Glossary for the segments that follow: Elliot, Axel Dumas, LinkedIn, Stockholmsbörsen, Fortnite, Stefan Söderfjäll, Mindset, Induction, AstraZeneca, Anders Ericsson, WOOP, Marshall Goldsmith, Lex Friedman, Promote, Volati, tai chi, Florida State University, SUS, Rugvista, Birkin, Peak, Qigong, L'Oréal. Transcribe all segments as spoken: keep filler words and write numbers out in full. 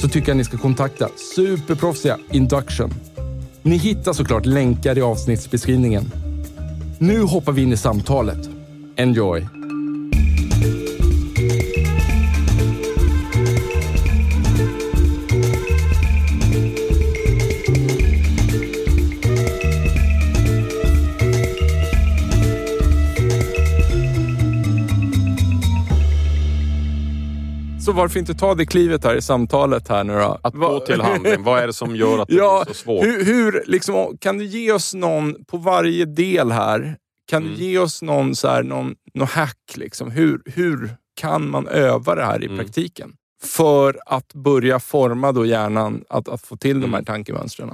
så tycker jag ni ska kontakta superproffsiga Induction. Ni hittar såklart länkar i avsnittsbeskrivningen. Nu hoppar vi in i samtalet. Enjoy! Så varför inte ta det klivet här i samtalet här nu då? Att gå till handling. Vad är det som gör att det ja, är så svårt? Hur, hur, liksom, kan du ge oss någon på varje del här? Kan mm. du ge oss någon, så här, någon, någon hack? Liksom? Hur, hur kan man öva det här i mm. praktiken? För att börja forma då hjärnan att, att få till mm. de här tankemönstren.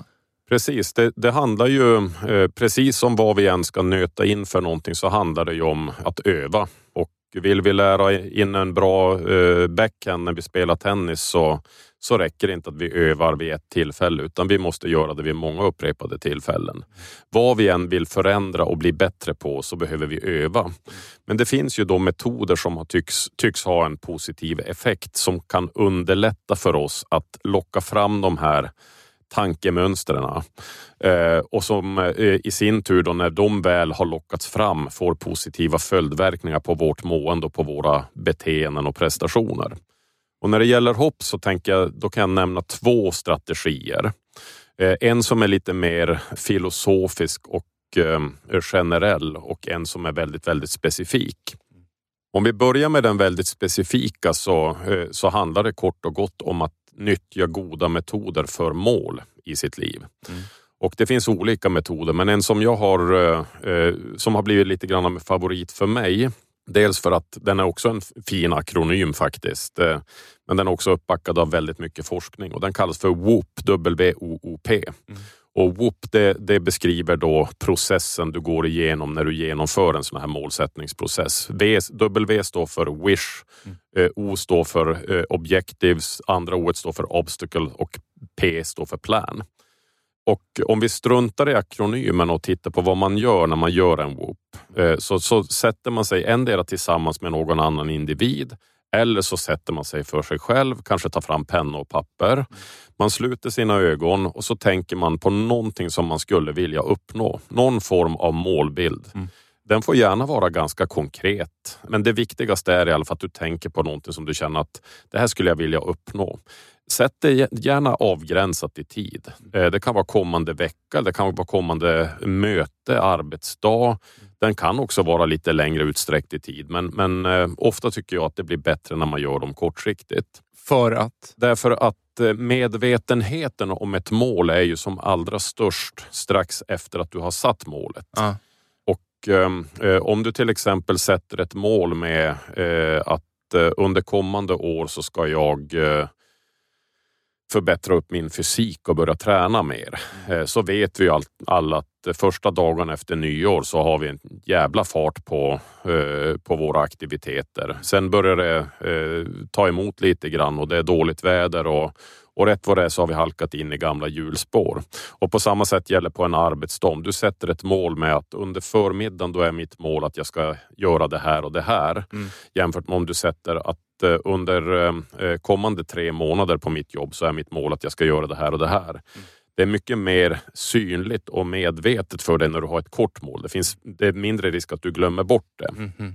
Precis, det, det handlar ju eh, precis om vad vi än ska nöta in för någonting, så handlar det ju om att öva. Och vill vi lära in en bra eh, backhand när vi spelar tennis, så, så räcker det inte att vi övar vid ett tillfälle, utan vi måste göra det vid många upprepade tillfällen. Vad vi än vill förändra och bli bättre på, så behöver vi öva. Men det finns ju de metoder som har tycks, tycks ha en positiv effekt som kan underlätta för oss att locka fram de här tankemönsterna, eh, och som eh, i sin tur då, när de väl har lockats fram, får positiva följdverkningar på vårt mående och på våra beteenden och prestationer. Och när det gäller hopp så tänker jag, då kan jag nämna två strategier. Eh, en som är lite mer filosofisk och eh, generell, och en som är väldigt, väldigt specifik. Om vi börjar med den väldigt specifika, så, eh, så handlar det kort och gott om att nyttja goda metoder för mål i sitt liv. Mm. Och det finns olika metoder, men en som jag har eh, som har blivit lite grann en favorit för mig, dels för att den är också en fin akronym faktiskt, eh, men den är också uppbackad av väldigt mycket forskning, och den kallas för WOOP, W O O P. Mm. Och WOOP, det, det beskriver då processen du går igenom när du genomför en sån här målsättningsprocess. W, w står för wish, mm. eh, O står för eh, objectives, andra O står för obstacle och P står för plan. Och om vi struntar i akronymen och tittar på vad man gör när man gör en WOOP, eh, så, så sätter man sig endera tillsammans med någon annan individ, eller så sätter man sig för sig själv, kanske tar fram penna och papper. Man sluter sina ögon och så tänker man på någonting som man skulle vilja uppnå. Någon form av målbild. Mm. Den får gärna vara ganska konkret. Men det viktigaste är i alla fall att du tänker på någonting som du känner att det här skulle jag vilja uppnå. Sätt det gärna avgränsat i tid. Det kan vara kommande vecka, det kan vara kommande möte, arbetsdag. Den kan också vara lite längre utsträckt i tid. Men, men ofta tycker jag att det blir bättre när man gör dem kortsiktigt. För att? Därför att medvetenheten om ett mål är ju som allra störst strax efter att du har satt målet. Ah. Och eh, om du till exempel sätter ett mål med eh, att eh, under kommande år så ska jag eh, förbättra upp min fysik och börja träna mer. Eh, så vet vi ju all, alla att första dagen efter nyår så har vi en jävla fart på, eh, på våra aktiviteter. Sen börjar det eh, ta emot lite grann och det är dåligt väder och Och rätt vad det är så har vi halkat in i gamla hjulspår. Och på samma sätt gäller på en arbetsdag. Du sätter ett mål med att under förmiddagen då är mitt mål att jag ska göra det här och det här. Mm. Jämfört med om du sätter att under kommande tre månader på mitt jobb så är mitt mål att jag ska göra det här och det här. Mm. Det är mycket mer synligt och medvetet för dig när du har ett kort mål. Det finns, det är mindre risk att du glömmer bort det. Mm-hmm.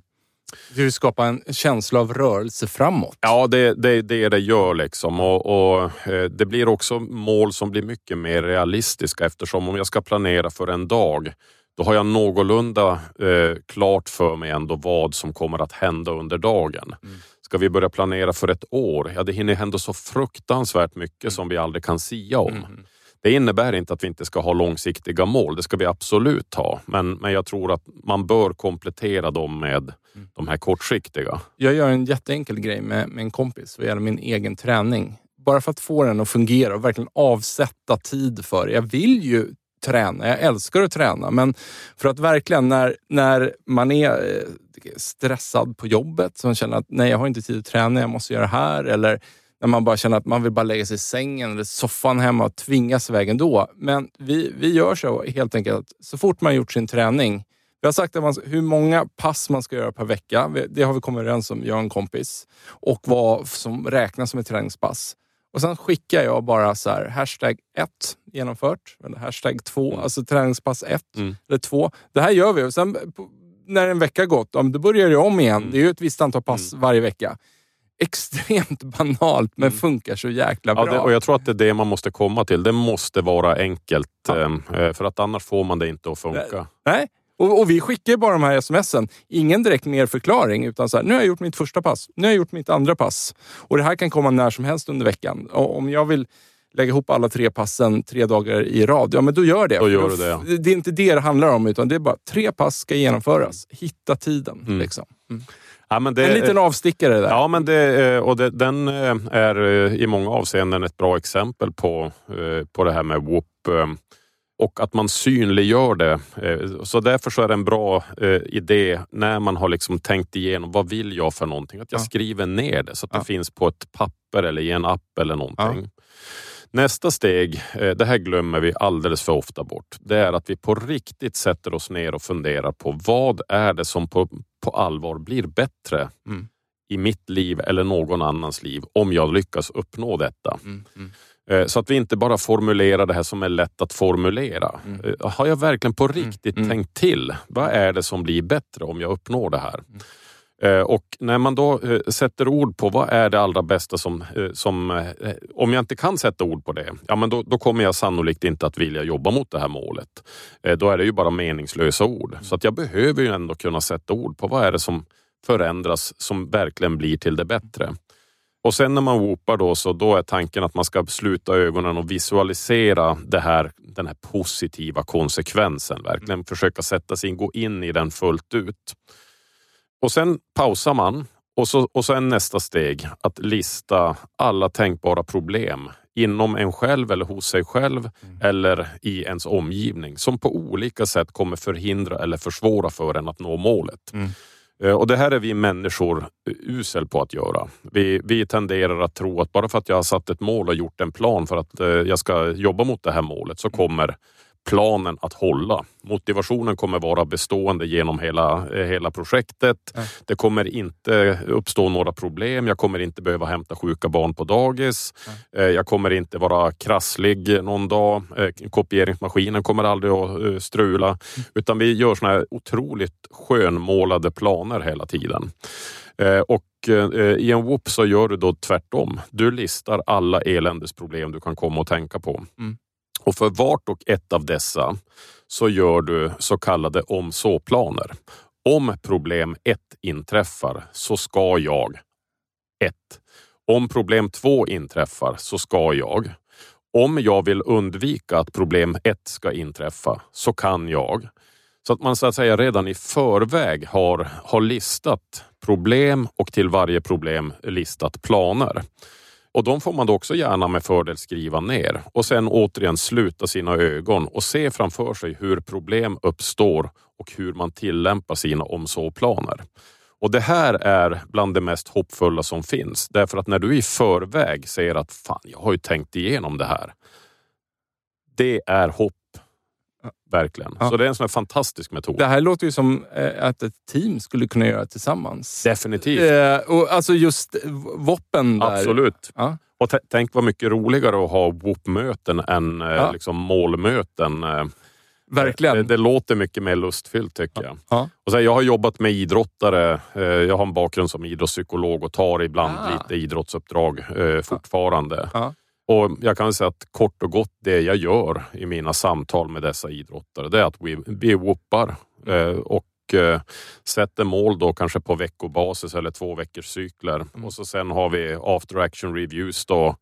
Du skapar en känsla av rörelse framåt. Ja, det, det, det är det gör liksom. Och, och det blir också mål som blir mycket mer realistiska, eftersom om jag ska planera för en dag, då har jag någorlunda eh, klart för mig ändå vad som kommer att hända under dagen. Mm. Ska vi börja planera för ett år? Ja, det hinner hända så fruktansvärt mycket mm. som vi aldrig kan sia om. Mm. Det innebär inte att vi inte ska ha långsiktiga mål. Det ska vi absolut ha. Men, men jag tror att man bör komplettera dem med mm. de här kortsiktiga. Jag gör en jätteenkel grej med, med en kompis. Vad gäller min egen träning. Bara för att få den att fungera och verkligen avsätta tid för. Jag vill ju träna. Jag älskar att träna. Men för att verkligen när, när man är stressad på jobbet. Så man känner att nej, jag har inte tid att träna. Jag måste göra det här. Eller... när man bara känner att man vill bara lägga sig i sängen eller soffan hemma och tvingas iväg ändå. Men vi, vi gör så helt enkelt att så fort man gjort sin träning. Vi har sagt att man, hur många pass man ska göra per vecka. Det har vi kommit överens om, jag och en kompis. Och vad som räknas som ett träningspass. Och sen skickar jag bara så här, hashtag ett genomfört. Eller hashtag två, mm. alltså träningspass ett mm. eller två. Det här gör vi. Och sen när en vecka gått, då börjar det om igen. Mm. Det är ju ett visst antal pass mm. varje vecka. Extremt banalt, men funkar så jäkla bra. Ja, det, och jag tror att det är det man måste komma till. Det måste vara enkelt, ja. För att annars får man det inte att funka. Nej, och, och vi skickar bara de här sms'en. Ingen direkt mer förklaring, utan så här, nu har jag gjort mitt första pass, nu har jag gjort mitt andra pass. Och det här kan komma när som helst under veckan. Och om jag vill lägga ihop alla tre passen tre dagar i rad, ja men då gör det. Då gör du det, ja. Det är inte det det handlar om, utan det är bara tre pass ska genomföras. Hitta tiden, mm. liksom. Mm. Ja, men det, en liten avstickare där. Ja, men det, och det, den är i många avseenden ett bra exempel på, på det här med W O O P. Och att man synliggör det. Så därför så är det en bra idé när man har liksom tänkt igenom vad vill jag för någonting. Att jag ja. skriver ner det så att det ja. finns på ett papper eller i en app eller någonting. Ja. Nästa steg, det här glömmer vi alldeles för ofta bort. Det är att vi på riktigt sätter oss ner och funderar på vad är det som på, på allvar blir bättre mm. i mitt liv eller någon annans liv om jag lyckas uppnå detta. Mm. Mm. Så att vi inte bara formulerar det här som är lätt att formulera. Mm. Har jag verkligen på riktigt mm. tänkt till? Vad är det som blir bättre om jag uppnår det här? Mm. Och när man då sätter ord på vad är det allra bästa som, som om jag inte kan sätta ord på det, ja men då, då kommer jag sannolikt inte att vilja jobba mot det här målet. Då är det ju bara meningslösa ord. Så att jag behöver ju ändå kunna sätta ord på vad är det som förändras som verkligen blir till det bättre. Och sen när man whoopar då, så då är tanken att man ska sluta ögonen och visualisera det här, den här positiva konsekvensen. Verkligen försöka sätta sig in, gå in i den fullt ut. Och sen pausar man och, så, och sen nästa steg att lista alla tänkbara problem inom en själv eller hos sig själv mm. eller i ens omgivning som på olika sätt kommer förhindra eller försvåra för en att nå målet. Mm. Och det här är vi människor usel på att göra. Vi, vi tenderar att tro att bara för att jag har satt ett mål och gjort en plan för att jag ska jobba mot det här målet så kommer planen att hålla. Motivationen kommer vara bestående genom hela, hela projektet. Ja. Det kommer inte uppstå några problem. Jag kommer inte behöva hämta sjuka barn på dagis. Ja. Jag kommer inte vara krasslig någon dag. Kopieringsmaskinen kommer aldrig att strula. Mm. Utan vi gör såna här otroligt skönmålade planer hela tiden. Och i en W O O P så gör du då tvärtom. Du listar alla eländesproblem du kan komma och tänka på. Mm. Och för vart och ett av dessa så gör du så kallade om så-planer. Om problem ett inträffar så ska jag ett. Om problem två inträffar så ska jag. Om jag vill undvika att problem ett ska inträffa så kan jag. Så att man så att säga redan i förväg har, har listat problem och till varje problem listat planer. Och de får man då också gärna med fördel skriva ner. Och sen återigen sluta sina ögon och se framför sig hur problem uppstår och hur man tillämpar sina omsåplaner. Och det här är bland det mest hoppfulla som finns. Därför att när du i förväg ser att fan, jag har ju tänkt igenom det här. Det är hopp. Verkligen. Ja. Så det är en sån här fantastisk metod. Det här låter ju som att ett team skulle kunna göra tillsammans. Definitivt. Eh, och alltså just W O P:en där. Absolut. Ja. Och t- tänk vad mycket roligare att ha W O P-möten än ja. liksom målmöten. Verkligen. Det, det låter mycket mer lustfyllt tycker jag. Ja. Och sen, jag har jobbat med idrottare. Jag har en bakgrund som idrottspsykolog och tar ibland ah. lite idrottsuppdrag eh, fortfarande. Ja. Och jag kan säga att kort och gott det jag gör i mina samtal med dessa idrottare, det är att vi, vi woopar eh, och eh, sätter mål då kanske på veckobasis eller två veckors cykler. Mm. Och så sen har vi after action reviews då.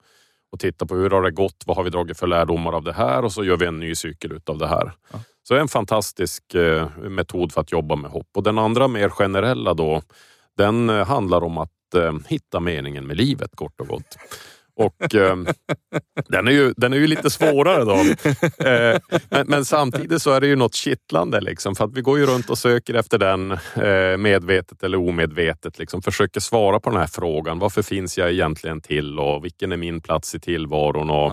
Och titta på hur har det gått, vad har vi dragit för lärdomar av det här och så gör vi en ny cykel utav det här. Ja. Så det är en fantastisk eh, metod för att jobba med hopp. Och den andra mer generella då, den eh, handlar om att eh, hitta meningen med livet kort och gott. Och eh, den, är ju, den är ju lite svårare då. Eh, men, men samtidigt så är det ju något kittlande liksom. För att vi går ju runt och söker efter den eh, medvetet eller omedvetet. Liksom, försöker svara på den här frågan. Varför finns jag egentligen till? Och vilken är min plats i tillvaron? Och,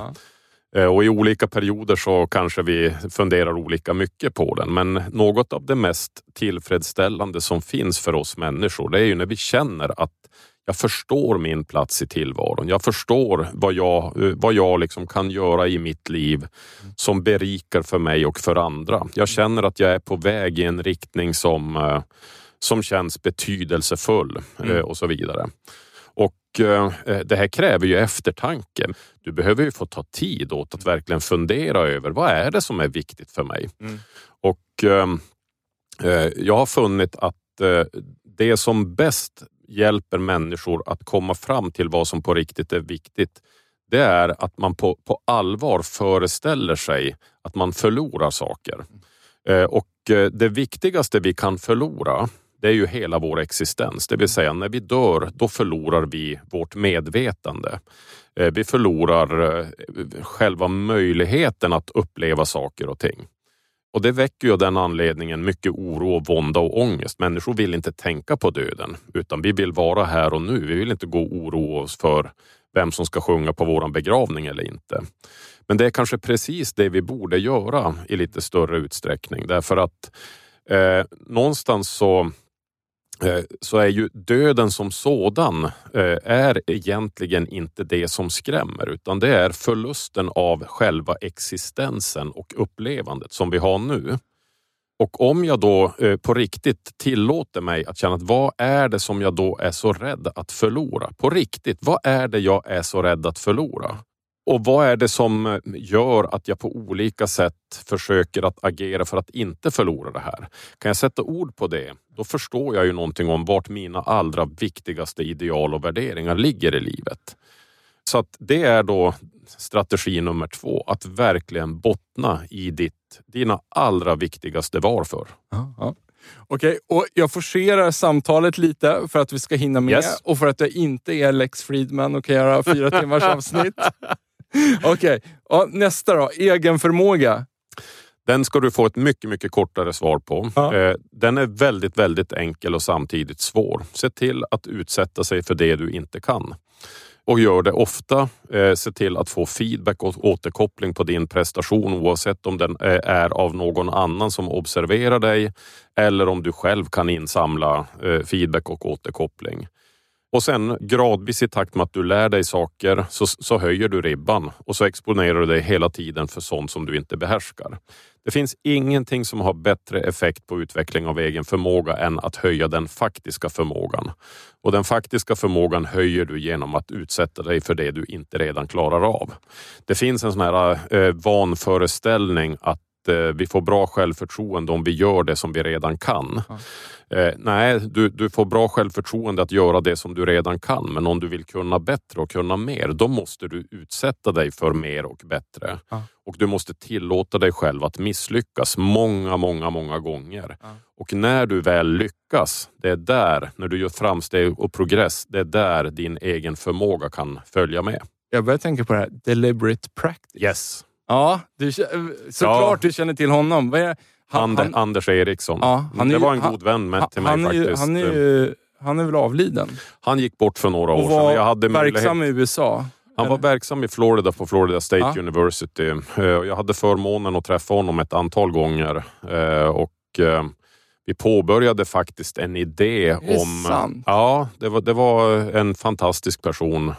ja. eh, och i olika perioder så kanske vi funderar olika mycket på den. Men något av det mest tillfredsställande som finns för oss människor. Det är ju när vi känner att jag förstår min plats i tillvaron. Jag förstår vad jag, vad jag liksom kan göra i mitt liv som berikar för mig och för andra. Jag känner att jag är på väg i en riktning som, som känns betydelsefull mm. och så vidare. Och det här kräver ju eftertanke. Du behöver ju få ta tid åt att verkligen fundera över vad är det som är viktigt för mig. Mm. Och jag har funnit att det som bäst hjälper människor att komma fram till vad som på riktigt är viktigt. Det är att man på, på allvar föreställer sig att man förlorar saker. Eh, och det viktigaste vi kan förlora, det är ju hela vår existens. Det vill säga när vi dör, då förlorar vi vårt medvetande. Eh, vi förlorar eh, själva möjligheten att uppleva saker och ting. Och det väcker ju av den anledningen mycket oro, vånda och ångest. Människor vill inte tänka på döden utan vi vill vara här och nu. Vi vill inte gå och oroa oss för vem som ska sjunga på våran begravning eller inte. Men det är kanske precis det vi borde göra i lite större utsträckning. Därför att eh, någonstans så, eh, så är ju döden som sådan eh, är egentligen inte det som skrämmer. Utan det är förlusten av själva existensen och upplevandet som vi har nu. Och om jag då eh, på riktigt tillåter mig att känna att vad är det som jag då är så rädd att förlora? På riktigt, vad är det jag är så rädd att förlora? Och vad är det som gör att jag på olika sätt försöker att agera för att inte förlora det här? Kan jag sätta ord på det, då förstår jag ju någonting om vart mina allra viktigaste ideal och värderingar ligger i livet. Så att det är då strategi nummer två, att verkligen bottna i ditt, dina allra viktigaste varför. Ja, ja. Okej, och jag forcerar samtalet lite för att vi ska hinna med yes. och för att jag inte är Lex Friedman och kan göra fyra timmars avsnitt. Okej, ja, nästa då, egen förmåga. Den ska du få ett mycket, mycket kortare svar på. Ja. Den är väldigt, väldigt enkel och samtidigt svår. Se till att utsätta sig för det du inte kan. Och gör det ofta. Se till att få feedback och återkoppling på din prestation oavsett om den är av någon annan som observerar dig eller om du själv kan insamla feedback och återkoppling. Och sen gradvis i takt med att du lär dig saker så, så höjer du ribban och så exponerar du dig hela tiden för sånt som du inte behärskar. Det finns ingenting som har bättre effekt på utveckling av egen förmåga än att höja den faktiska förmågan. Och den faktiska förmågan höjer du genom att utsätta dig för det du inte redan klarar av. Det finns en sån här eh, vanföreställning att vi får bra självförtroende om vi gör det som vi redan kan. Ja. Eh, nej, du, du får bra självförtroende att göra det som du redan kan. Men om du vill kunna bättre och kunna mer, då måste du utsätta dig för mer och bättre. Ja. Och du måste tillåta dig själv att misslyckas många, många, många gånger. Ja. Och när du väl lyckas, det är där, när du gör framsteg och progress, det är där din egen förmåga kan följa med. Jag börjar tänka på det här, deliberate practice. Yes. Ja, du, såklart ja. Du känner till honom. Vad är, han, Ander, han, Anders Ericsson. Ja, han är, det var en han, god vän med, till han, mig faktiskt. Han är, han är väl avliden? Han gick bort för några år sedan. Jag hade verksam möjlighet. I U S A? Han eller? Var verksam i Florida på Florida State ja. University. Jag hade förmånen att träffa honom ett antal gånger. Och vi påbörjade faktiskt en idé om... Sant. Ja, det var, det var en fantastisk person.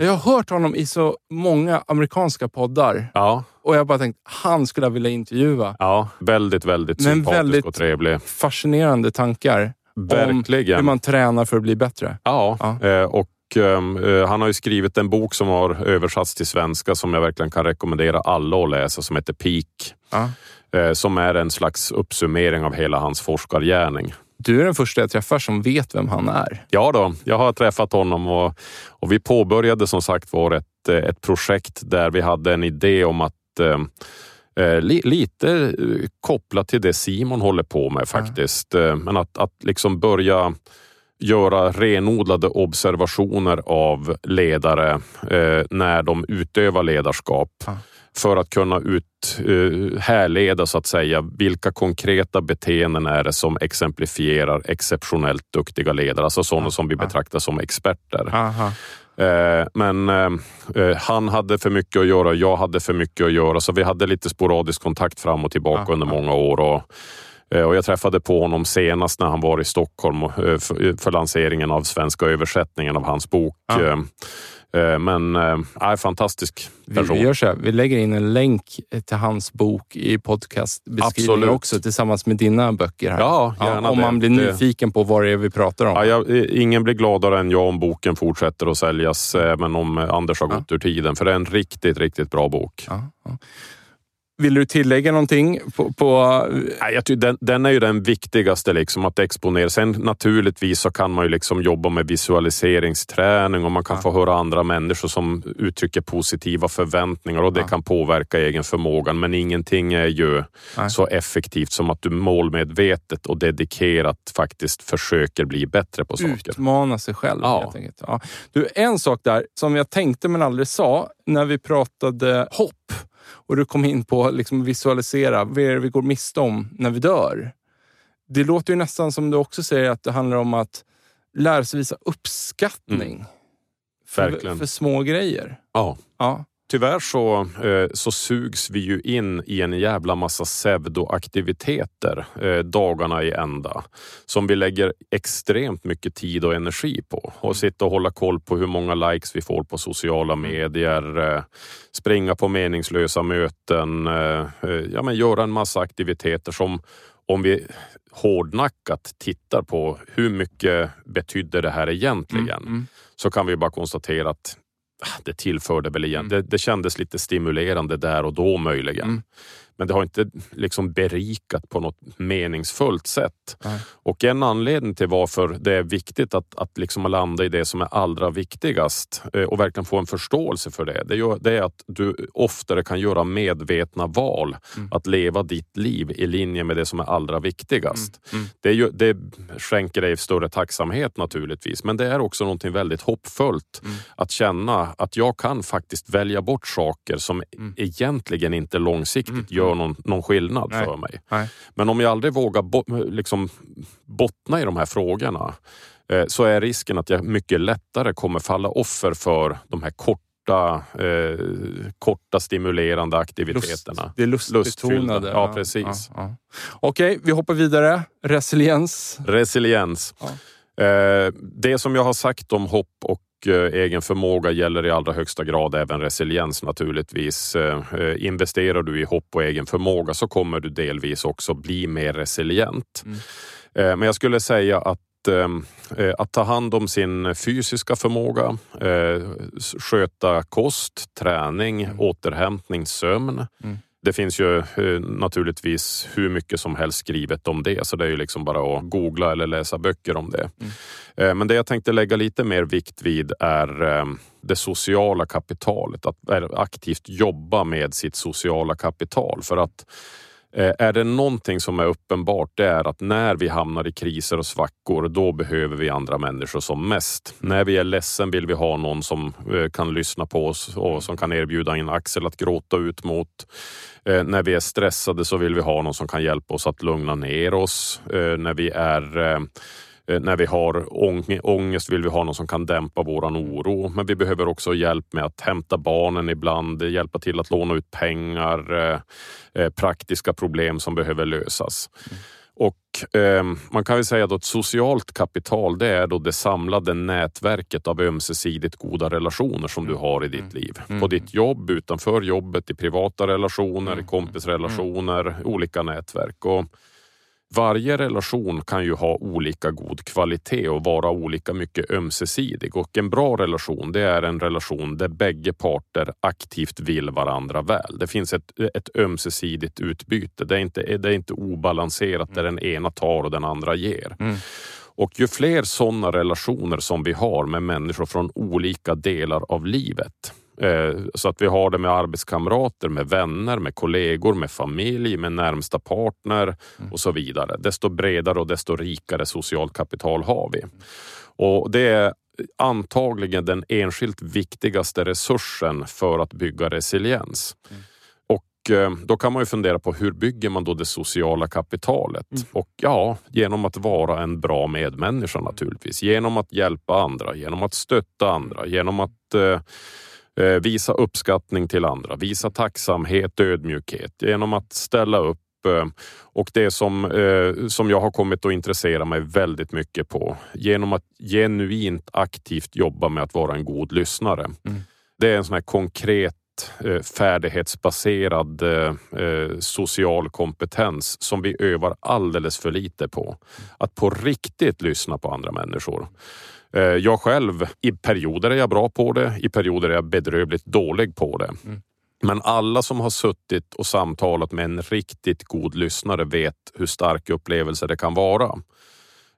Jag har hört honom i så många amerikanska poddar. Ja. Och jag bara tänkt, han skulle jag vilja intervjua. Ja, väldigt, väldigt sympatisk väldigt och trevlig. Väldigt fascinerande tankar. Verkligen. Om hur man tränar för att bli bättre. Ja, ja. Och han har ju skrivit en bok som har översatts till svenska som jag verkligen kan rekommendera alla att läsa, som heter Peak. Ja. Som är en slags uppsummering av hela hans forskargärning. Du är den första jag träffar som vet vem han är. Ja då, jag har träffat honom och, och vi påbörjade som sagt var ett, ett projekt där vi hade en idé om att eh, li, lite kopplat till det Simon håller på med faktiskt. Ja. Men att, att liksom börja göra renodlade observationer av ledare eh, när de utövar ledarskap. Ja. För att kunna ut, uh, härleda så att säga vilka konkreta beteenden är det som exemplifierar exceptionellt duktiga ledare. Alltså sådana ah, som vi betraktar ah. som experter. Aha. Uh, men uh, uh, han hade för mycket att göra, jag hade för mycket att göra. Så vi hade lite sporadisk kontakt fram och tillbaka ah, under många år. Och, uh, och jag träffade på honom senast när han var i Stockholm uh, för, för lanseringen av svenska översättningen av hans bok. Ah. Uh, Men är äh, fantastisk person. Vi, vi gör så här, vi lägger in en länk till hans bok i podcastbeskrivningen också tillsammans med dina böcker här. Ja, ja, om det. Man blir nyfiken på vad det är vi pratar om. Ja, jag, ingen blir gladare än jag om boken fortsätter att säljas, även om Anders har gått ja. ur tiden. För det är en riktigt, riktigt bra bok. Ja, ja. Vill du tillägga någonting? På, på... Nej, jag tycker den, den är ju den viktigaste liksom, att exponera. Sen naturligtvis så kan man ju liksom jobba med visualiseringsträning och man kan ja. få höra andra människor som uttrycker positiva förväntningar och det ja. kan påverka egen förmågan. Men ingenting är ju Nej. så effektivt som att du målmedvetet och dedikerat faktiskt försöker bli bättre på saker. Utmana sig själv. Ja. Helt ja. Du, en sak där som jag tänkte men aldrig sa när vi pratade hopp. Och du kom in på liksom visualisera vad vi går miste om när vi dör. Det låter ju nästan som du också säger att det handlar om att lära sig visa uppskattning mm. för, för små grejer. Ja. ja. Tyvärr så, så sugs vi ju in i en jävla massa pseudoaktiviteter dagarna i ända. Som vi lägger extremt mycket tid och energi på. Och sitta och hålla koll på hur många likes vi får på sociala medier. Springa på meningslösa möten. Ja, men göra en massa aktiviteter som om vi hårdnackat tittar på hur mycket betyder det här egentligen. Mm. Så kan vi bara konstatera att det tillförde väl igen. Mm. Det, det kändes lite stimulerande där och då möjligen. Mm. Men det har inte liksom berikat på något meningsfullt sätt. Nej. Och en anledning till varför det är viktigt att, att liksom landa i det som är allra viktigast och verkligen få en förståelse för det. Det gör, det är att du oftare kan göra medvetna val. Mm. Att leva ditt liv i linje med det som är allra viktigast. Mm. Mm. Det, det skänker dig större tacksamhet naturligtvis. Men det är också någonting väldigt hoppfullt. Mm. Att känna att jag kan faktiskt välja bort saker som mm. egentligen inte långsiktigt gör mm. Någon, någon skillnad Nej. för mig. Nej. Men om jag aldrig vågar bo, liksom bottna i de här frågorna eh, så är risken att jag mycket lättare kommer falla offer för de här korta eh, korta stimulerande aktiviteterna. Lust, det är lustbetonade. Ja, precis. Ja, ja. Okej, vi hoppar vidare. Resiliens. Resiliens. Ja. Eh, det som jag har sagt om hopp och egen förmåga gäller i allra högsta grad även resiliens naturligtvis. Investerar du i hopp och egen förmåga så kommer du delvis också bli mer resilient. Mm. Men jag skulle säga att att ta hand om sin fysiska förmåga, sköta kost, träning, mm. återhämtning, sömn. Mm. Det finns ju naturligtvis hur mycket som helst skrivet om det. Så det är ju liksom bara att googla eller läsa böcker om det. Mm. Men det jag tänkte lägga lite mer vikt vid är det sociala kapitalet. Att aktivt jobba med sitt sociala kapital. För att är det någonting som är uppenbart, det är att när vi hamnar i kriser och svackor, då behöver vi andra människor som mest. När vi är ledsen vill vi ha någon som kan lyssna på oss och som kan erbjuda en axel att gråta ut mot. När vi är stressade så vill vi ha någon som kan hjälpa oss att lugna ner oss. När vi är... När vi har ångest vill vi ha någon som kan dämpa våran oro. Men vi behöver också hjälp med att hämta barnen ibland. Hjälpa till att låna ut pengar. Praktiska problem som behöver lösas. Mm. Och eh, man kan ju säga då att socialt kapital, det är då det samlade nätverket av ömsesidigt goda relationer som du har i ditt mm. liv. Mm. På ditt jobb, utanför jobbet, i privata relationer, mm. kompisrelationer, mm. olika nätverk. Och varje relation kan ju ha olika god kvalitet och vara olika mycket ömsesidig. Och en bra relation, det är en relation där bägge parter aktivt vill varandra väl. Det finns ett, ett ömsesidigt utbyte. Det är inte, det är inte obalanserat där den ena tar och den andra ger. Mm. Och ju fler sådana relationer som vi har med människor från olika delar av livet, så att vi har det med arbetskamrater, med vänner, med kollegor, med familj, med närmsta partner och så vidare. Desto bredare och desto rikare socialt kapital har vi. Och det är antagligen den enskilt viktigaste resursen för att bygga resiliens. Och då kan man ju fundera på hur bygger man då det sociala kapitalet? Mm. Och ja, genom att vara en bra medmänniska naturligtvis. Genom att hjälpa andra, genom att stötta andra, genom att visa uppskattning till andra, visa tacksamhet, ödmjukhet, genom att ställa upp. Och det som, som jag har kommit att intressera mig väldigt mycket på, genom att genuint aktivt jobba med att vara en god lyssnare. Mm. Det är en sån här konkret färdighetsbaserad social kompetens som vi övar alldeles för lite på. Att på riktigt lyssna på andra människor. Jag själv, i perioder är jag bra på det, i perioder är jag bedrövligt dålig på det. Mm. Men alla som har suttit och samtalat med en riktigt god lyssnare vet hur stark upplevelse det kan vara.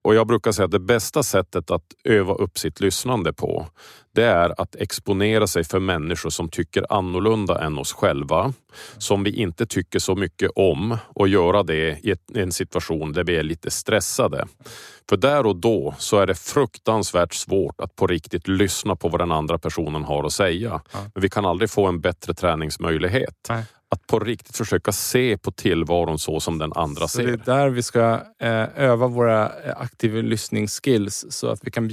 Och jag brukar säga att det bästa sättet att öva upp sitt lyssnande på, det är att exponera sig för människor som tycker annorlunda än oss själva, som vi inte tycker så mycket om, och göra det i en situation där vi är lite stressade. För där och då så är det fruktansvärt svårt att på riktigt lyssna på vad den andra personen har att säga. Men vi kan aldrig få en bättre träningsmöjlighet. Nej. Att på riktigt försöka se på tillvaron så som den andra så ser. Det är där vi ska eh, öva våra aktiva lyssningsskills så att vi kan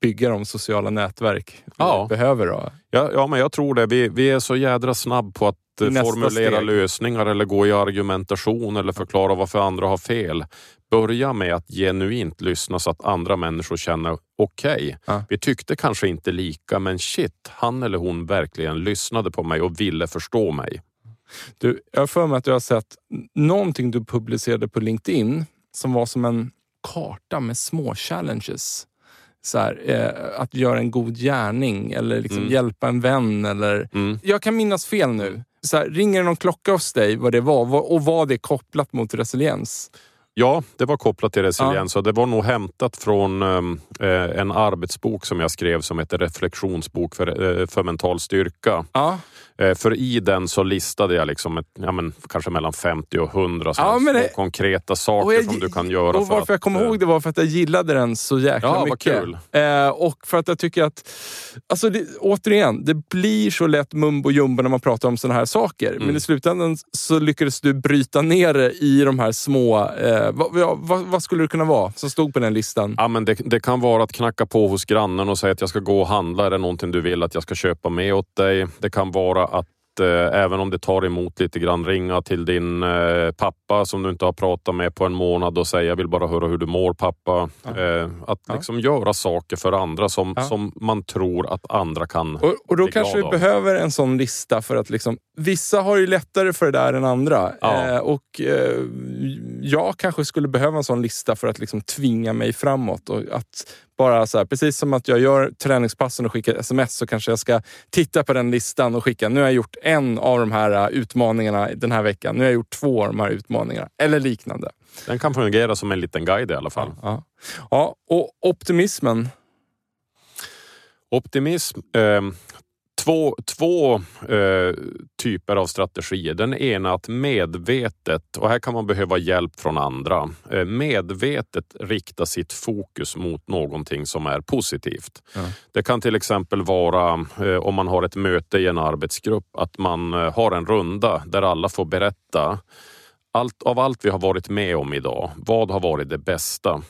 bygga de sociala nätverk ja. vi behöver. Då. Ja, ja, men jag tror det. Vi, vi är så jädra snabb på att Nästa formulera steg. lösningar eller gå i argumentation eller förklara varför andra har fel. Börja med att genuint lyssna så att andra människor känner okej. Okay, ja. Vi tyckte kanske inte lika, men shit, han eller hon verkligen lyssnade på mig och ville förstå mig. Du, jag för mig att jag har sett någonting du publicerade på LinkedIn som var som en karta med små challenges. Så här, eh, att göra en god gärning eller liksom mm. hjälpa en vän. Eller... Mm. Jag kan minnas fel nu. Så här, ringer någon klocka hos dig vad det var och vad det är kopplat mot resiliens? Ja, det var kopplat till resiliens. Ja. Det var nog hämtat från eh, en arbetsbok som jag skrev som heter Reflektionsbok för, eh, för mental styrka. Ja. Eh, för i den så listade jag liksom ett, ja, men, kanske mellan femtio och hundra ja, det... konkreta saker jag, som du kan göra. Och varför att, jag kom ihåg det var för att jag gillade den så jäkla ja, mycket. Vad kul. Eh, och för att jag tycker att, alltså det, återigen, det blir så lätt mumbo jumbo när man pratar om sådana här saker. Mm. Men i slutändan så lyckades du bryta ner det i de här små... Eh, Vad, vad, vad skulle det kunna vara som stod på den listan? Ja, men det, det kan vara att knacka på hos grannen och säga att jag ska gå och handla. Är det någonting du vill att jag ska köpa med åt dig? Det kan vara att även om det tar emot lite grann, ringa till din pappa som du inte har pratat med på en månad och säga jag vill bara höra hur du mår, pappa. Ja. Att liksom ja. göra saker för andra som, ja. som man tror att andra kan och, och då kanske vi av. behöver en sån lista för att liksom, vissa har ju lättare för det där än andra. Ja. Eh, och eh, jag kanske skulle behöva en sån lista för att liksom tvinga mig framåt och att bara så här, precis som att jag gör träningspassen och skickar sms så kanske jag ska titta på den listan och skicka, nu har jag gjort en av de här utmaningarna den här veckan, nu har jag gjort två av de här utmaningarna eller liknande. Den kan fungera som en liten guide i alla fall. Ja, ja och optimismen? Optimism... Eh... Två, två eh, typer av strategier. Den ena att medvetet, och här kan man behöva hjälp från andra, eh, medvetet rikta sitt fokus mot någonting som är positivt. Ja. Det kan till exempel vara eh, om man har ett möte i en arbetsgrupp att man eh, har en runda där alla får berätta allt, av allt vi har varit med om idag. Vad har varit det bästa?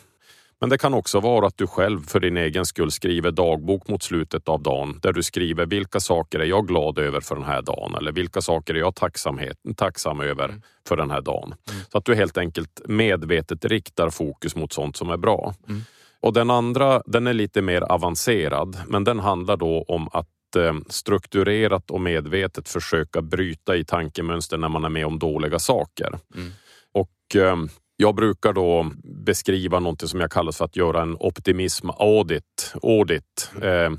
Men det kan också vara att du själv för din egen skull skriver dagbok mot slutet av dagen där du skriver vilka saker är jag glad över för den här dagen eller vilka saker är jag tacksamhet, tacksam över för den här dagen. Mm. Så att du helt enkelt medvetet riktar fokus mot sånt som är bra. Mm. Och den andra, den är lite mer avancerad, men den handlar då om att strukturerat och medvetet försöka bryta i tankemönster när man är med om dåliga saker. Mm. Och eh, jag brukar då beskriva något som jag kallar för att göra en optimism-audit. Audit, eh,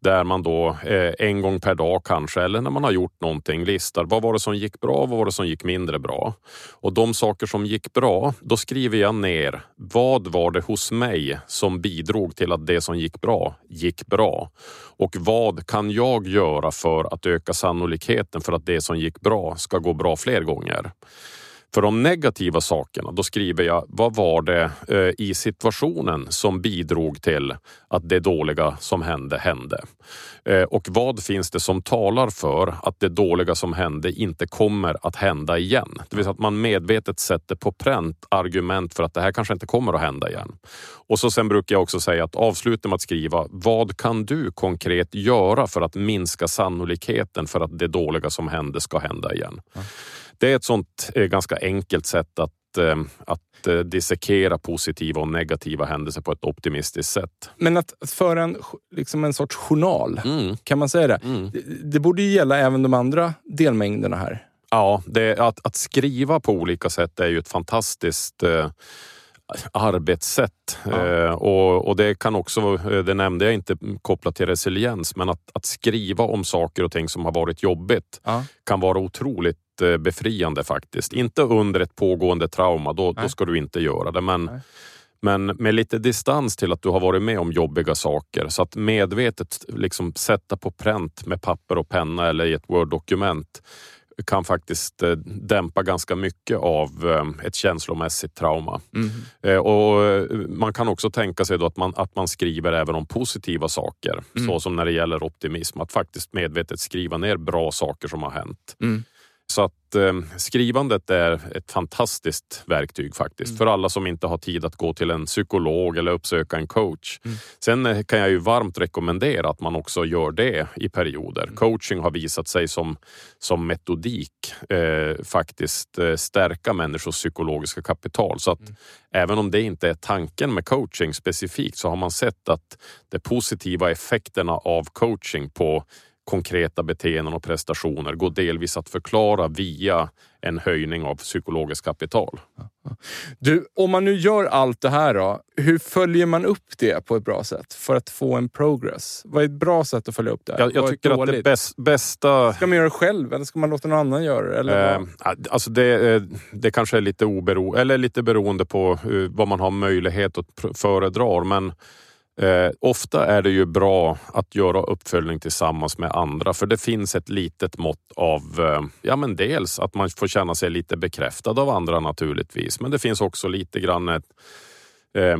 där man då eh, en gång per dag kanske, eller när man har gjort någonting, listar vad var det som gick bra, vad var det som gick mindre bra. Och de saker som gick bra, då skriver jag ner vad var det hos mig som bidrog till att det som gick bra gick bra. Och vad kan jag göra för att öka sannolikheten för att det som gick bra ska gå bra fler gånger. För de negativa sakerna, då skriver jag vad var det eh, i situationen som bidrog till att det dåliga som hände hände. Eh, och vad finns det som talar för att det dåliga som hände inte kommer att hända igen. Det vill säga att man medvetet sätter på pränt argument för att det här kanske inte kommer att hända igen. Och så sen brukar jag också säga att avsluta med att skriva vad kan du konkret göra för att minska sannolikheten för att det dåliga som hände ska hända igen. Ja. Det är ett sånt eh, ganska enkelt sätt att, eh, att eh, dissekera positiva och negativa händelser på ett optimistiskt sätt. Men att, att föra en, liksom en sorts journal, mm. kan man säga det? Mm. det? Det borde ju gälla även de andra delmängderna här. Ja, det, att, att skriva på olika sätt är ju ett fantastiskt... Eh, arbetssätt ja. eh, och, och det kan också, det nämnde jag inte kopplat till resiliens, men att, att skriva om saker och ting som har varit jobbigt ja. Kan vara otroligt befriande faktiskt, inte under ett pågående trauma, då, då ska du inte göra det, men Nej. Men med lite distans till att du har varit med om jobbiga saker. Så att medvetet liksom sätta på pränt med papper och penna eller i ett Word-dokument kan faktiskt dämpa ganska mycket av ett känslomässigt trauma. Mm. Och man kan också tänka sig då att man, att man skriver även om positiva saker. Mm. Så som när det gäller optimism. Att faktiskt medvetet skriva ner bra saker som har hänt. Mm. Så att eh, skrivandet är ett fantastiskt verktyg faktiskt. Mm. För alla som inte har tid att gå till en psykolog eller uppsöka en coach. Mm. Sen kan jag ju varmt rekommendera att man också gör det i perioder. Mm. Coaching har visat sig som, som metodik eh, faktiskt eh, stärka människors psykologiska kapital. Så att mm. även om det inte är tanken med coaching specifikt så har man sett att de positiva effekterna av coaching på konkreta beteenden och prestationer går delvis att förklara via en höjning av psykologiskt kapital. Du, om man nu gör allt det här då, hur följer man upp det på ett bra sätt för att få en progress? Vad är ett bra sätt att följa upp det här? Jag, jag tycker att det bäst, bästa... Ska man göra det själv eller ska man låta någon annan göra det? Eller eh, alltså det, det kanske är lite, obero, eller lite beroende på vad man har möjlighet att föredra, men Eh, ofta är det ju bra att göra uppföljning tillsammans med andra, för det finns ett litet mått av eh, ja men dels att man får känna sig lite bekräftad av andra naturligtvis, men det finns också lite grann ett eh,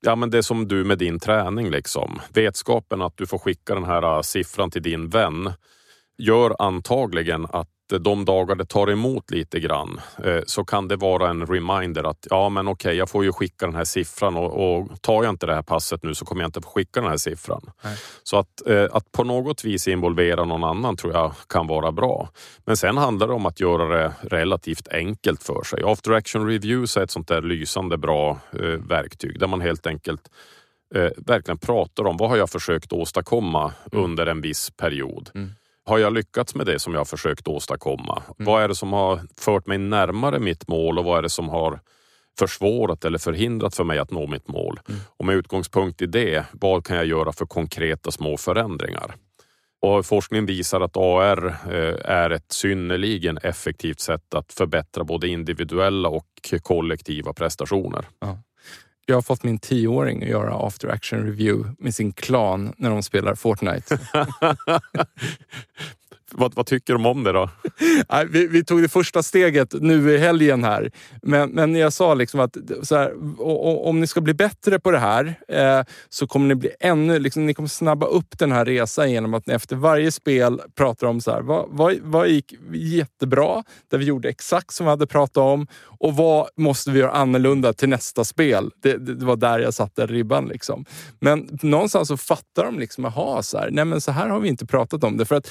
ja men det som du med din träning liksom, vetskapen att du får skicka den här siffran till din vän gör antagligen att de dagar det tar emot lite grann så kan det vara en reminder att ja men okej, jag får ju skicka den här siffran och, och tar jag inte det här passet nu så kommer jag inte få skicka den här siffran. Nej. Så att, att på något vis involvera någon annan tror jag kan vara bra. Men sen handlar det om att göra det relativt enkelt för sig. After action reviews är ett sånt där lysande bra verktyg där man helt enkelt verkligen pratar om vad har jag försökt åstadkomma mm. under en viss period. Mm. Har jag lyckats med det som jag har försökt åstadkomma? Mm. Vad är det som har fört mig närmare mitt mål och vad är det som har försvårat eller förhindrat för mig att nå mitt mål? Mm. Och med utgångspunkt i det, vad kan jag göra för konkreta små förändringar? Och forskningen visar att A R är ett synnerligen effektivt sätt att förbättra både individuella och kollektiva prestationer. Ja. Jag har fått min tioåring att göra after action review med sin klan när de spelar Fortnite. Vad, vad tycker de om det då? Nej, vi, vi tog det första steget nu i helgen här. Men, men jag sa liksom att så här, och, och, om ni ska bli bättre på det här eh, så kommer ni bli ännu... Liksom, ni kommer snabba upp den här resan genom att ni efter varje spel pratar om så här, vad, vad, vad gick jättebra? Där vi gjorde exakt som vi hade pratat om. Och vad måste vi göra annorlunda till nästa spel? Det, det, det var där jag satte ribban liksom. Men någonstans så fattar de liksom, aha, så här, nej men så här har vi inte pratat om det. För att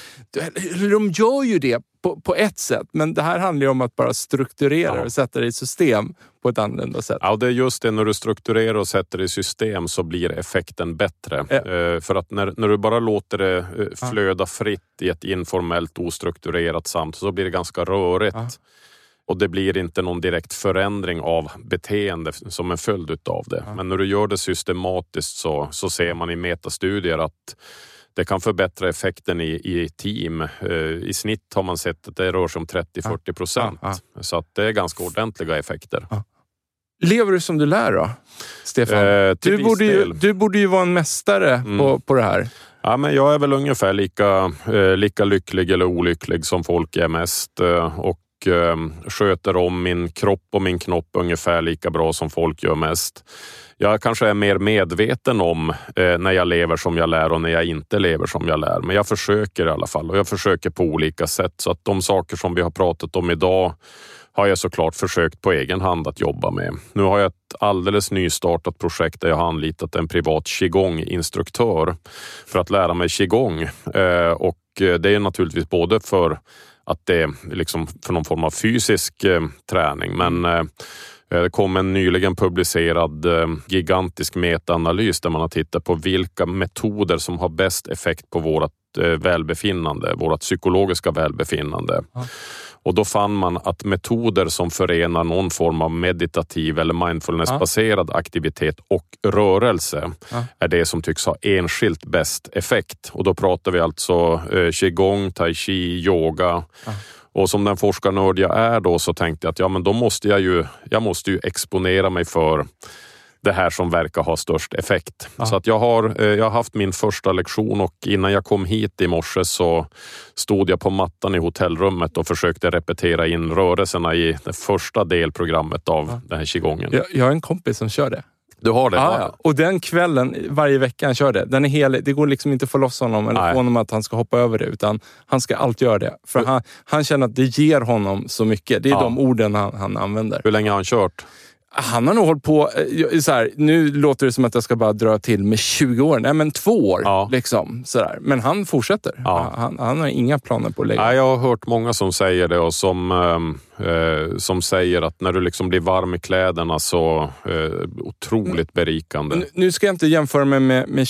de gör ju det på, på ett sätt, men det här handlar ju om att bara strukturera ja. och sätta det i system på ett annorlunda sätt. Ja, det är just det, när du strukturerar och sätter det i system så blir effekten bättre. Ja. För att när, när du bara låter det flöda ja. fritt i ett informellt ostrukturerat samt så blir det ganska rörigt. Ja. Och det blir inte någon direkt förändring av beteende som en följd utav det. Ja. Men när du gör det systematiskt så, så ser man i metastudier att det kan förbättra effekten i, i team. I snitt har man sett att det rör sig om trettio till fyrtio procent. Ja, ja. Så att det är ganska ordentliga effekter. Ja. Lever du som du lär då, Stefan? Eh, du, borde ju, du borde ju vara en mästare mm. på, på det här. Ja, men jag är väl ungefär lika, eh, lika lycklig eller olycklig som folk är mest. Eh, och eh, sköter om min kropp och min knopp ungefär lika bra som folk gör mest. Jag kanske är mer medveten om eh, när jag lever som jag lär och när jag inte lever som jag lär. Men jag försöker i alla fall, och jag försöker på olika sätt. Så att de saker som vi har pratat om idag har jag såklart försökt på egen hand att jobba med. Nu har jag ett alldeles nystartat projekt där jag har anlitat en privat qigong-instruktör för att lära mig qigong. Eh, och det är naturligtvis både för att det är liksom för någon form av fysisk eh, träning, men... Eh, Det kom en nyligen publicerad gigantisk metaanalys där man har tittat på vilka metoder som har bäst effekt på vårt välbefinnande, vårt psykologiska välbefinnande. Ja. Och då fann man att metoder som förenar någon form av meditativ eller mindfulnessbaserad ja. aktivitet och rörelse ja. är det som tycks ha enskilt bäst effekt. Och då pratar vi alltså eh, qigong, tai chi, yoga... Ja. Och som den forskarnörd jag är då så tänkte jag att ja, men då måste jag ju, jag måste ju exponera mig för det här som verkar ha störst effekt. Ja. Så att jag har, jag har haft min första lektion, och innan jag kom hit i morse så stod jag på mattan i hotellrummet och försökte repetera in rörelserna i det första delprogrammet av ja. den här qigongen. Jag, jag har en kompis som kör det. Du har det, ah, ja. Och den kvällen, varje vecka han kör det. Den är hel, det går liksom inte att få loss honom eller Nej. få honom att han ska hoppa över det, utan han ska alltid göra det. För han, han känner att det ger honom så mycket. Det är ja. de orden han, han använder. Hur länge har han kört? Han har nog hållit på, så här, nu låter det som att jag ska bara dra till med tjugo år. Nej, men två år. Ja. Liksom, så där. Men han fortsätter. Ja. Han, han har inga planer på att lägga. Nej, jag har hört många som säger det, och som, eh, som säger att när du liksom blir varm i kläderna så eh, otroligt berikande. Nu, nu ska jag inte jämföra mig med... med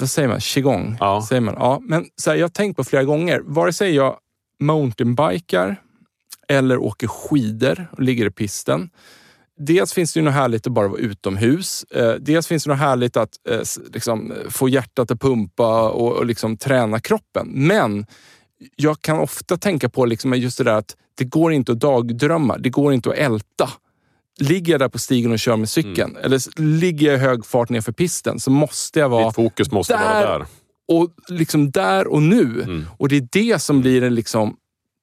vad säger man? Qigong? Ja. Säger man. Ja, men så här, jag har tänkt på flera gånger. Vare sig jag mountainbikar eller åker skidor och ligger i pisten... Dels finns det ju något härligt att bara vara utomhus. Dels finns det något härligt att liksom, få hjärtat att pumpa och, och liksom, träna kroppen. Men jag kan ofta tänka på liksom, just det där att det går inte att dagdrömma. Det går inte att älta. Ligger jag där på stigen och kör med cykeln mm. eller ligger jag i hög fart nerför pisten, så måste jag vara... Ditt fokus måste där, vara där. Och liksom där och nu. Mm. Och det är det som blir en liksom...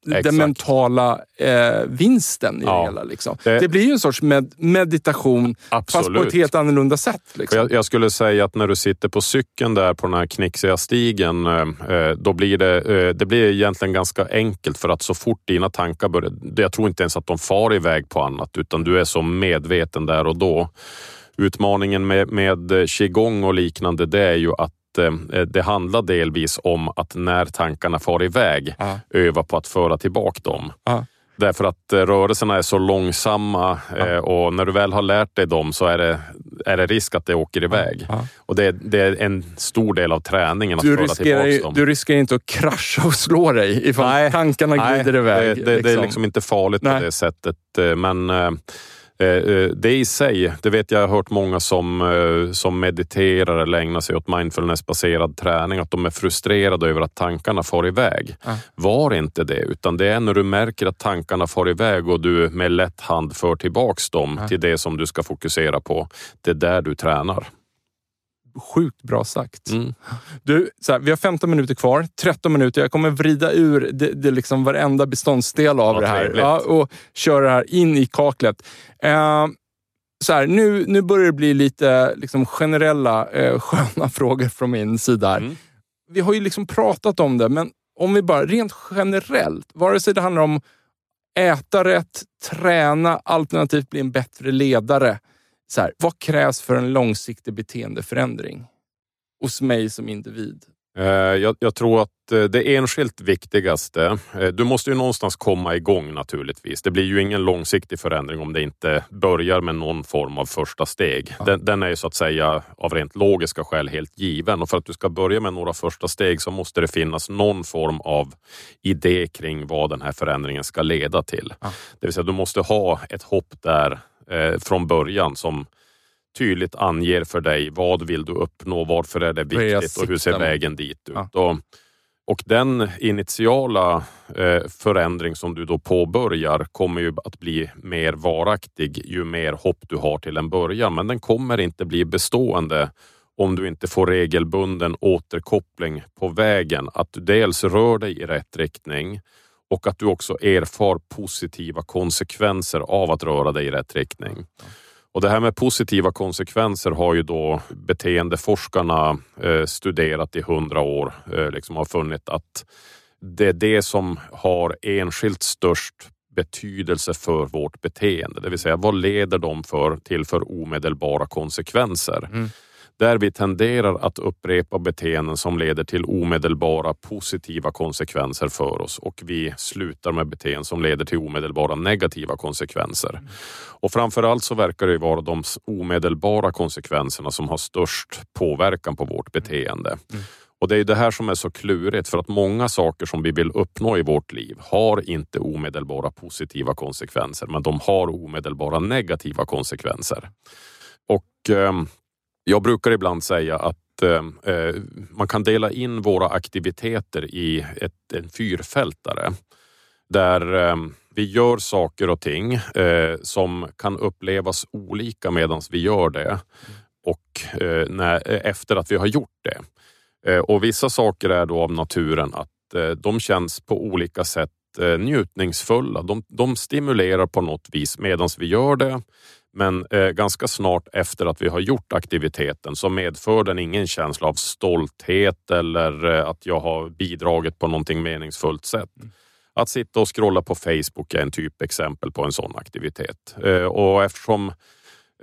den Exakt. mentala eh, vinsten i ja, det hela. Liksom. Det, det blir ju en sorts med, meditation absolut. fast på ett helt annorlunda sätt. Liksom. Jag, jag skulle säga att när du sitter på cykeln där på den här knixiga stigen eh, då blir det, eh, det blir egentligen ganska enkelt, för att så fort dina tankar börjar, jag tror inte ens att de far iväg på annat, utan du är så medveten där och då. Utmaningen med, med qigong och liknande, det är ju att det handlar delvis om att när tankarna far iväg Aha. öva på att föra tillbaka dem. Aha. Därför att rörelserna är så långsamma Aha. och när du väl har lärt dig dem så är det, är det risk att det åker iväg. Aha. Och det, det är en stor del av träningen att du föra tillbaka dem. Du riskerar inte att krascha och slå dig ifall nej, tankarna nej, glider iväg. Det, det, liksom. det är liksom inte farligt nej. på det sättet, men... Det i sig, det vet jag, har hört många som, som mediterar eller ägnar sig åt mindfulness-baserad träning, att de är frustrerade över att tankarna far iväg. Mm. Var inte det, utan det är när du märker att tankarna far iväg och du med lätt hand för tillbaks dem mm. till det som du ska fokusera på. Det är där du tränar. sjukt bra sagt. Mm. Du, så här, vi har femton minuter kvar, tretton minuter. Jag kommer vrida ur det, det liksom varenda beståndsdel av ja, det här. Ja, och köra det här in i kaklet. Eh, så här, nu, nu börjar det bli lite liksom, generella eh, sköna frågor från min sida här. Mm. Vi har ju liksom pratat om det, men om vi bara rent generellt, vare sig det handlar om äta rätt, träna, alternativt bli en bättre ledare. Så här, vad krävs för en långsiktig beteendeförändring hos mig som individ? Jag, jag tror att det enskilt viktigaste, du måste ju någonstans komma igång naturligtvis. Det blir ju ingen långsiktig förändring om det inte börjar med någon form av första steg. Ja. Den, den är ju så att säga av rent logiska skäl helt given. Och för att du ska börja med några första steg så måste det finnas någon form av idé kring vad den här förändringen ska leda till. Ja. Det vill säga du måste ha ett hopp där eh, från början som tydligt anger för dig vad vill du uppnå, varför är det viktigt och hur ser vägen dit ut. Ja. Och, och den initiala eh, förändring som du då påbörjar kommer ju att bli mer varaktig ju mer hopp du har till en början. Men den kommer inte bli bestående om du inte får regelbunden återkoppling på vägen. Att du dels rör dig i rätt riktning och att du också erfar positiva konsekvenser av att röra dig i rätt riktning. Ja. Och det här med positiva konsekvenser har ju då beteendeforskarna eh, studerat i hundra år. Eh, liksom har funnit att det är det som har enskilt störst betydelse för vårt beteende. Det vill säga, vad leder de för, till för omedelbara konsekvenser? Mm. Där vi tenderar att upprepa beteenden som leder till omedelbara positiva konsekvenser för oss. Och vi slutar med beteenden som leder till omedelbara negativa konsekvenser. Mm. Och framförallt så verkar det vara de omedelbara konsekvenserna som har störst påverkan på vårt beteende. Mm. Och det är det här som är så klurigt, för att många saker som vi vill uppnå i vårt liv har inte omedelbara positiva konsekvenser. Men de har omedelbara negativa konsekvenser. Och Eh, Jag brukar ibland säga att eh, man kan dela in våra aktiviteter i ett, en fyrfältare. Där eh, vi gör saker och ting eh, som kan upplevas olika medan vi gör det. Och eh, när, efter att vi har gjort det. Eh, och vissa saker är då av naturen att eh, de känns på olika sätt eh, njutningsfulla. De, de stimulerar på något vis medan vi gör det. Men eh, ganska snart efter att vi har gjort aktiviteten så medför den ingen känsla av stolthet eller eh, att jag har bidragit på någonting meningsfullt sätt. Mm. Att sitta och scrolla på Facebook är en typ exempel på en sån aktivitet. Eh, och eftersom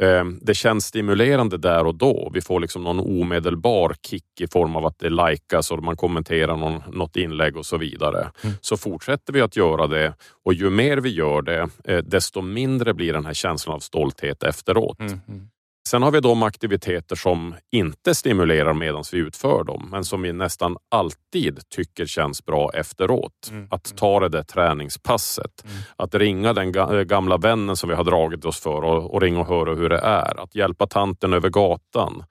eh, det känns stimulerande där och då, vi får liksom någon omedelbar kick i form av att det likas och man kommenterar någon, något inlägg och så vidare. Mm. Så fortsätter vi att göra det. Och ju mer vi gör det, desto mindre blir den här känslan av stolthet efteråt. Mm. Sen har vi de aktiviteter som inte stimulerar medan vi utför dem. Men som vi nästan alltid tycker känns bra efteråt. Mm. Att ta det där träningspasset. Mm. Att ringa den gamla vännen som vi har dragit oss för och, och ringa och höra hur det är. Att hjälpa tanten över gatan.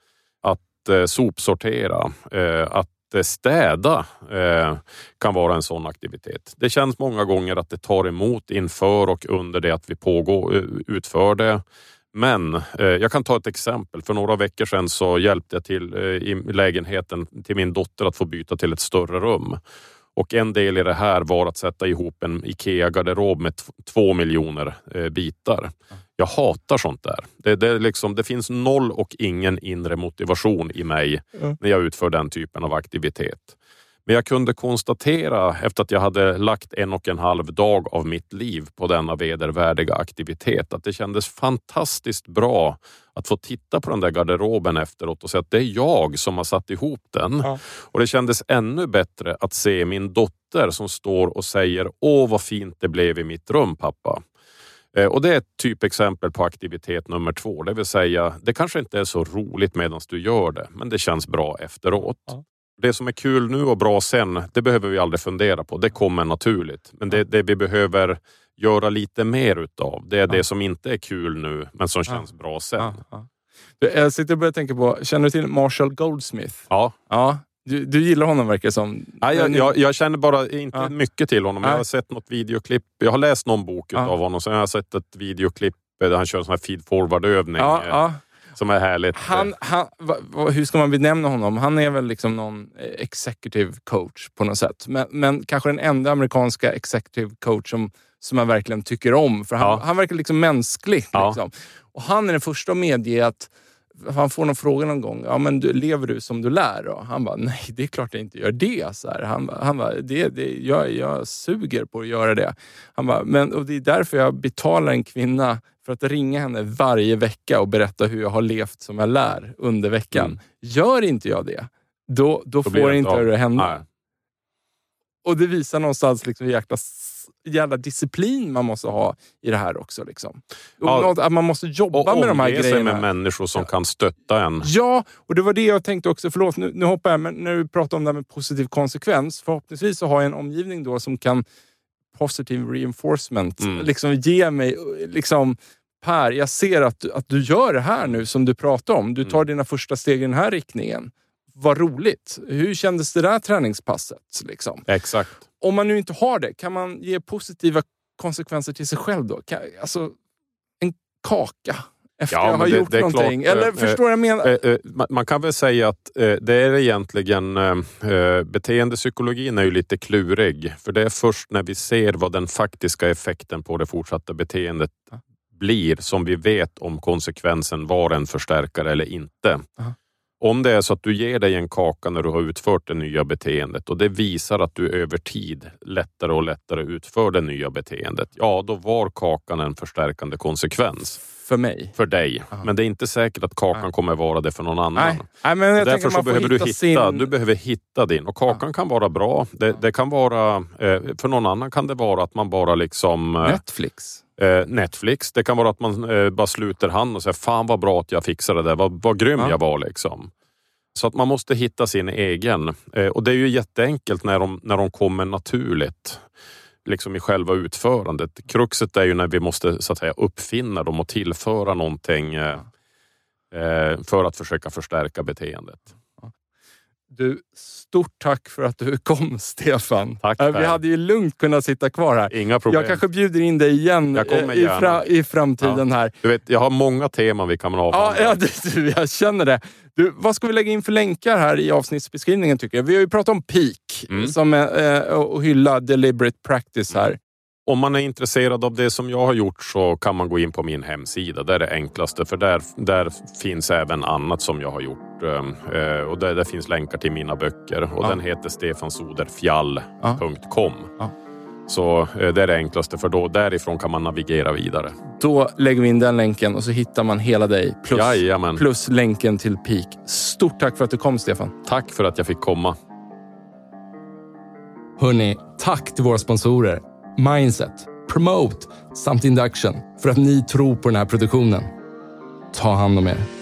Att eh, sopsortera. Eh, att städa eh, kan vara en sån aktivitet. Det känns många gånger att det tar emot inför och under det att vi pågår, utför det. Men eh, jag kan ta ett exempel. För några veckor sedan så hjälpte jag till eh, i lägenheten till min dotter att få byta till ett större rum. Och en del i det här var att sätta ihop en IKEA-garderob med t- två miljoner eh, bitar. Jag hatar sånt där. Det, det, liksom, det finns noll och ingen inre motivation i mig mm. när jag utför den typen av aktivitet. Men jag kunde konstatera efter att jag hade lagt en och en halv dag av mitt liv på denna vedervärdiga aktivitet att det kändes fantastiskt bra att få titta på den där garderoben efteråt och se att det är jag som har satt ihop den. Ja. Och det kändes ännu bättre att se min dotter som står och säger åh vad fint det blev i mitt rum pappa. Och det är ett typexempel på aktivitet nummer två. Det vill säga, det kanske inte är så roligt medan du gör det, men det känns bra efteråt. Ja. Det som är kul nu och bra sen, det behöver vi aldrig fundera på. Det kommer naturligt. Men det, det vi behöver göra lite mer utav, det är ja. det som inte är kul nu, men som känns ja. bra sen. Ja. Ja. Jag sitter och börjar tänka på, känner du till Marshall Goldsmith? Ja. Ja. Du, du gillar honom verkar som. Nej, jag, jag, jag känner bara inte ja. mycket till honom. Jag har sett något videoklipp. Jag har läst någon bok ja. av honom. Sen har jag sett ett videoklipp där han kör en sån här feed forward-övning. Ja, ja. som är härligt. Han, han, va, va, hur ska man benämna honom? Han är väl liksom någon executive coach på något sätt. Men, men kanske den enda amerikanska executive coach som, som man verkligen tycker om. För han, ja. han verkar liksom mänsklig. Ja. Liksom. Och han är den första att medge att han får någon fråga någon gång. Ja, men du, lever du som du lär då? Han bara, nej, det är klart jag inte gör det. Så här. Han, han bara, det, det, jag, jag suger på att göra det. Han bara, men och det är därför jag betalar en kvinna för att ringa henne varje vecka och berätta hur jag har levt som jag lär under veckan. Mm. Gör inte jag det, då, då, då får inte det hända. Nej. Och det visar någonstans liksom jäkla... jävla disciplin man måste ha i det här också liksom. Ja, att man måste jobba med de här grejerna. Och omge sig med människor som ja. kan stötta en. Ja, och det var det jag tänkte också. Förlåt, nu, nu hoppar jag. Men när du pratar om det här med positiv konsekvens. Förhoppningsvis så har jag en omgivning då som kan positive reinforcement. Mm. Liksom ge mig liksom, Per, jag ser att, att du gör det här nu som du pratar om. Du tar mm. dina första steg i den här riktningen. Vad roligt. Hur kändes det där träningspasset liksom? Exakt. Om man nu inte har det, kan man ge positiva konsekvenser till sig själv då? Kan, alltså, en kaka efter ja, jag har det, gjort det någonting. Klart, Eller, eh, förstår jag menar? Eh, eh, man, man kan väl säga att eh, det är egentligen... Eh, beteendepsykologin är ju lite klurig. För det är först när vi ser vad den faktiska effekten på det fortsatta beteendet ah. blir som vi vet om konsekvensen var en förstärkare eller inte. Ah. Om det är så att du ger dig en kaka när du har utfört det nya beteendet och det visar att du över tid lättare och lättare utför det nya beteendet, ja, då var kakan en förstärkande konsekvens. För mig? För dig. Aha. Men det är inte säkert att kakan Aha. kommer vara det för någon annan. Nej. Nej, men jag därför så behöver hitta du, hitta, sin... du behöver hitta din. Och kakan ja. kan vara bra. Det, det kan vara, för någon annan kan det vara att man bara liksom... Netflix? Netflix. Det kan vara att man bara sluter hand och säger fan vad bra att jag fixade det där. Vad, vad grym ja. jag var liksom. Så att man måste hitta sin egen. Och det är ju jätteenkelt när de, när de kommer naturligt. Liksom i själva utförandet. Kruxet är ju när vi måste så att säga uppfinna dem och tillföra någonting eh, för att försöka förstärka beteendet. Du, stort tack för att du kom, Stefan. Tack, vi hade ju lugnt kunnat sitta kvar här. Inga problem. Jag kanske bjuder in dig igen i, fra, i framtiden ja. här. Du vet, jag har många teman vi kan avhandla. Ja, ja du, jag känner det. Du, vad ska vi lägga in för länkar här i avsnittsbeskrivningen tycker jag? Vi har ju pratat om Peak mm. som är, och hylla deliberate practice här. Om man är intresserad av det som jag har gjort så kan man gå in på min hemsida. Där är det enklaste för där, där finns även annat som jag har gjort. Och där, där finns länkar till mina böcker. Och ja. den heter stefan soderfjäll punkt com. Ja. Så det är det enklaste för då därifrån kan man navigera vidare. Då lägger vi in den länken och så hittar man hela dig plus, plus länken till Peak. Stort tack för att du kom, Stefan. Tack för att jag fick komma. Hörrni, tack till våra sponsorer. Mindset, Promote samt Induction för att ni tror på den här produktionen. Ta hand om er.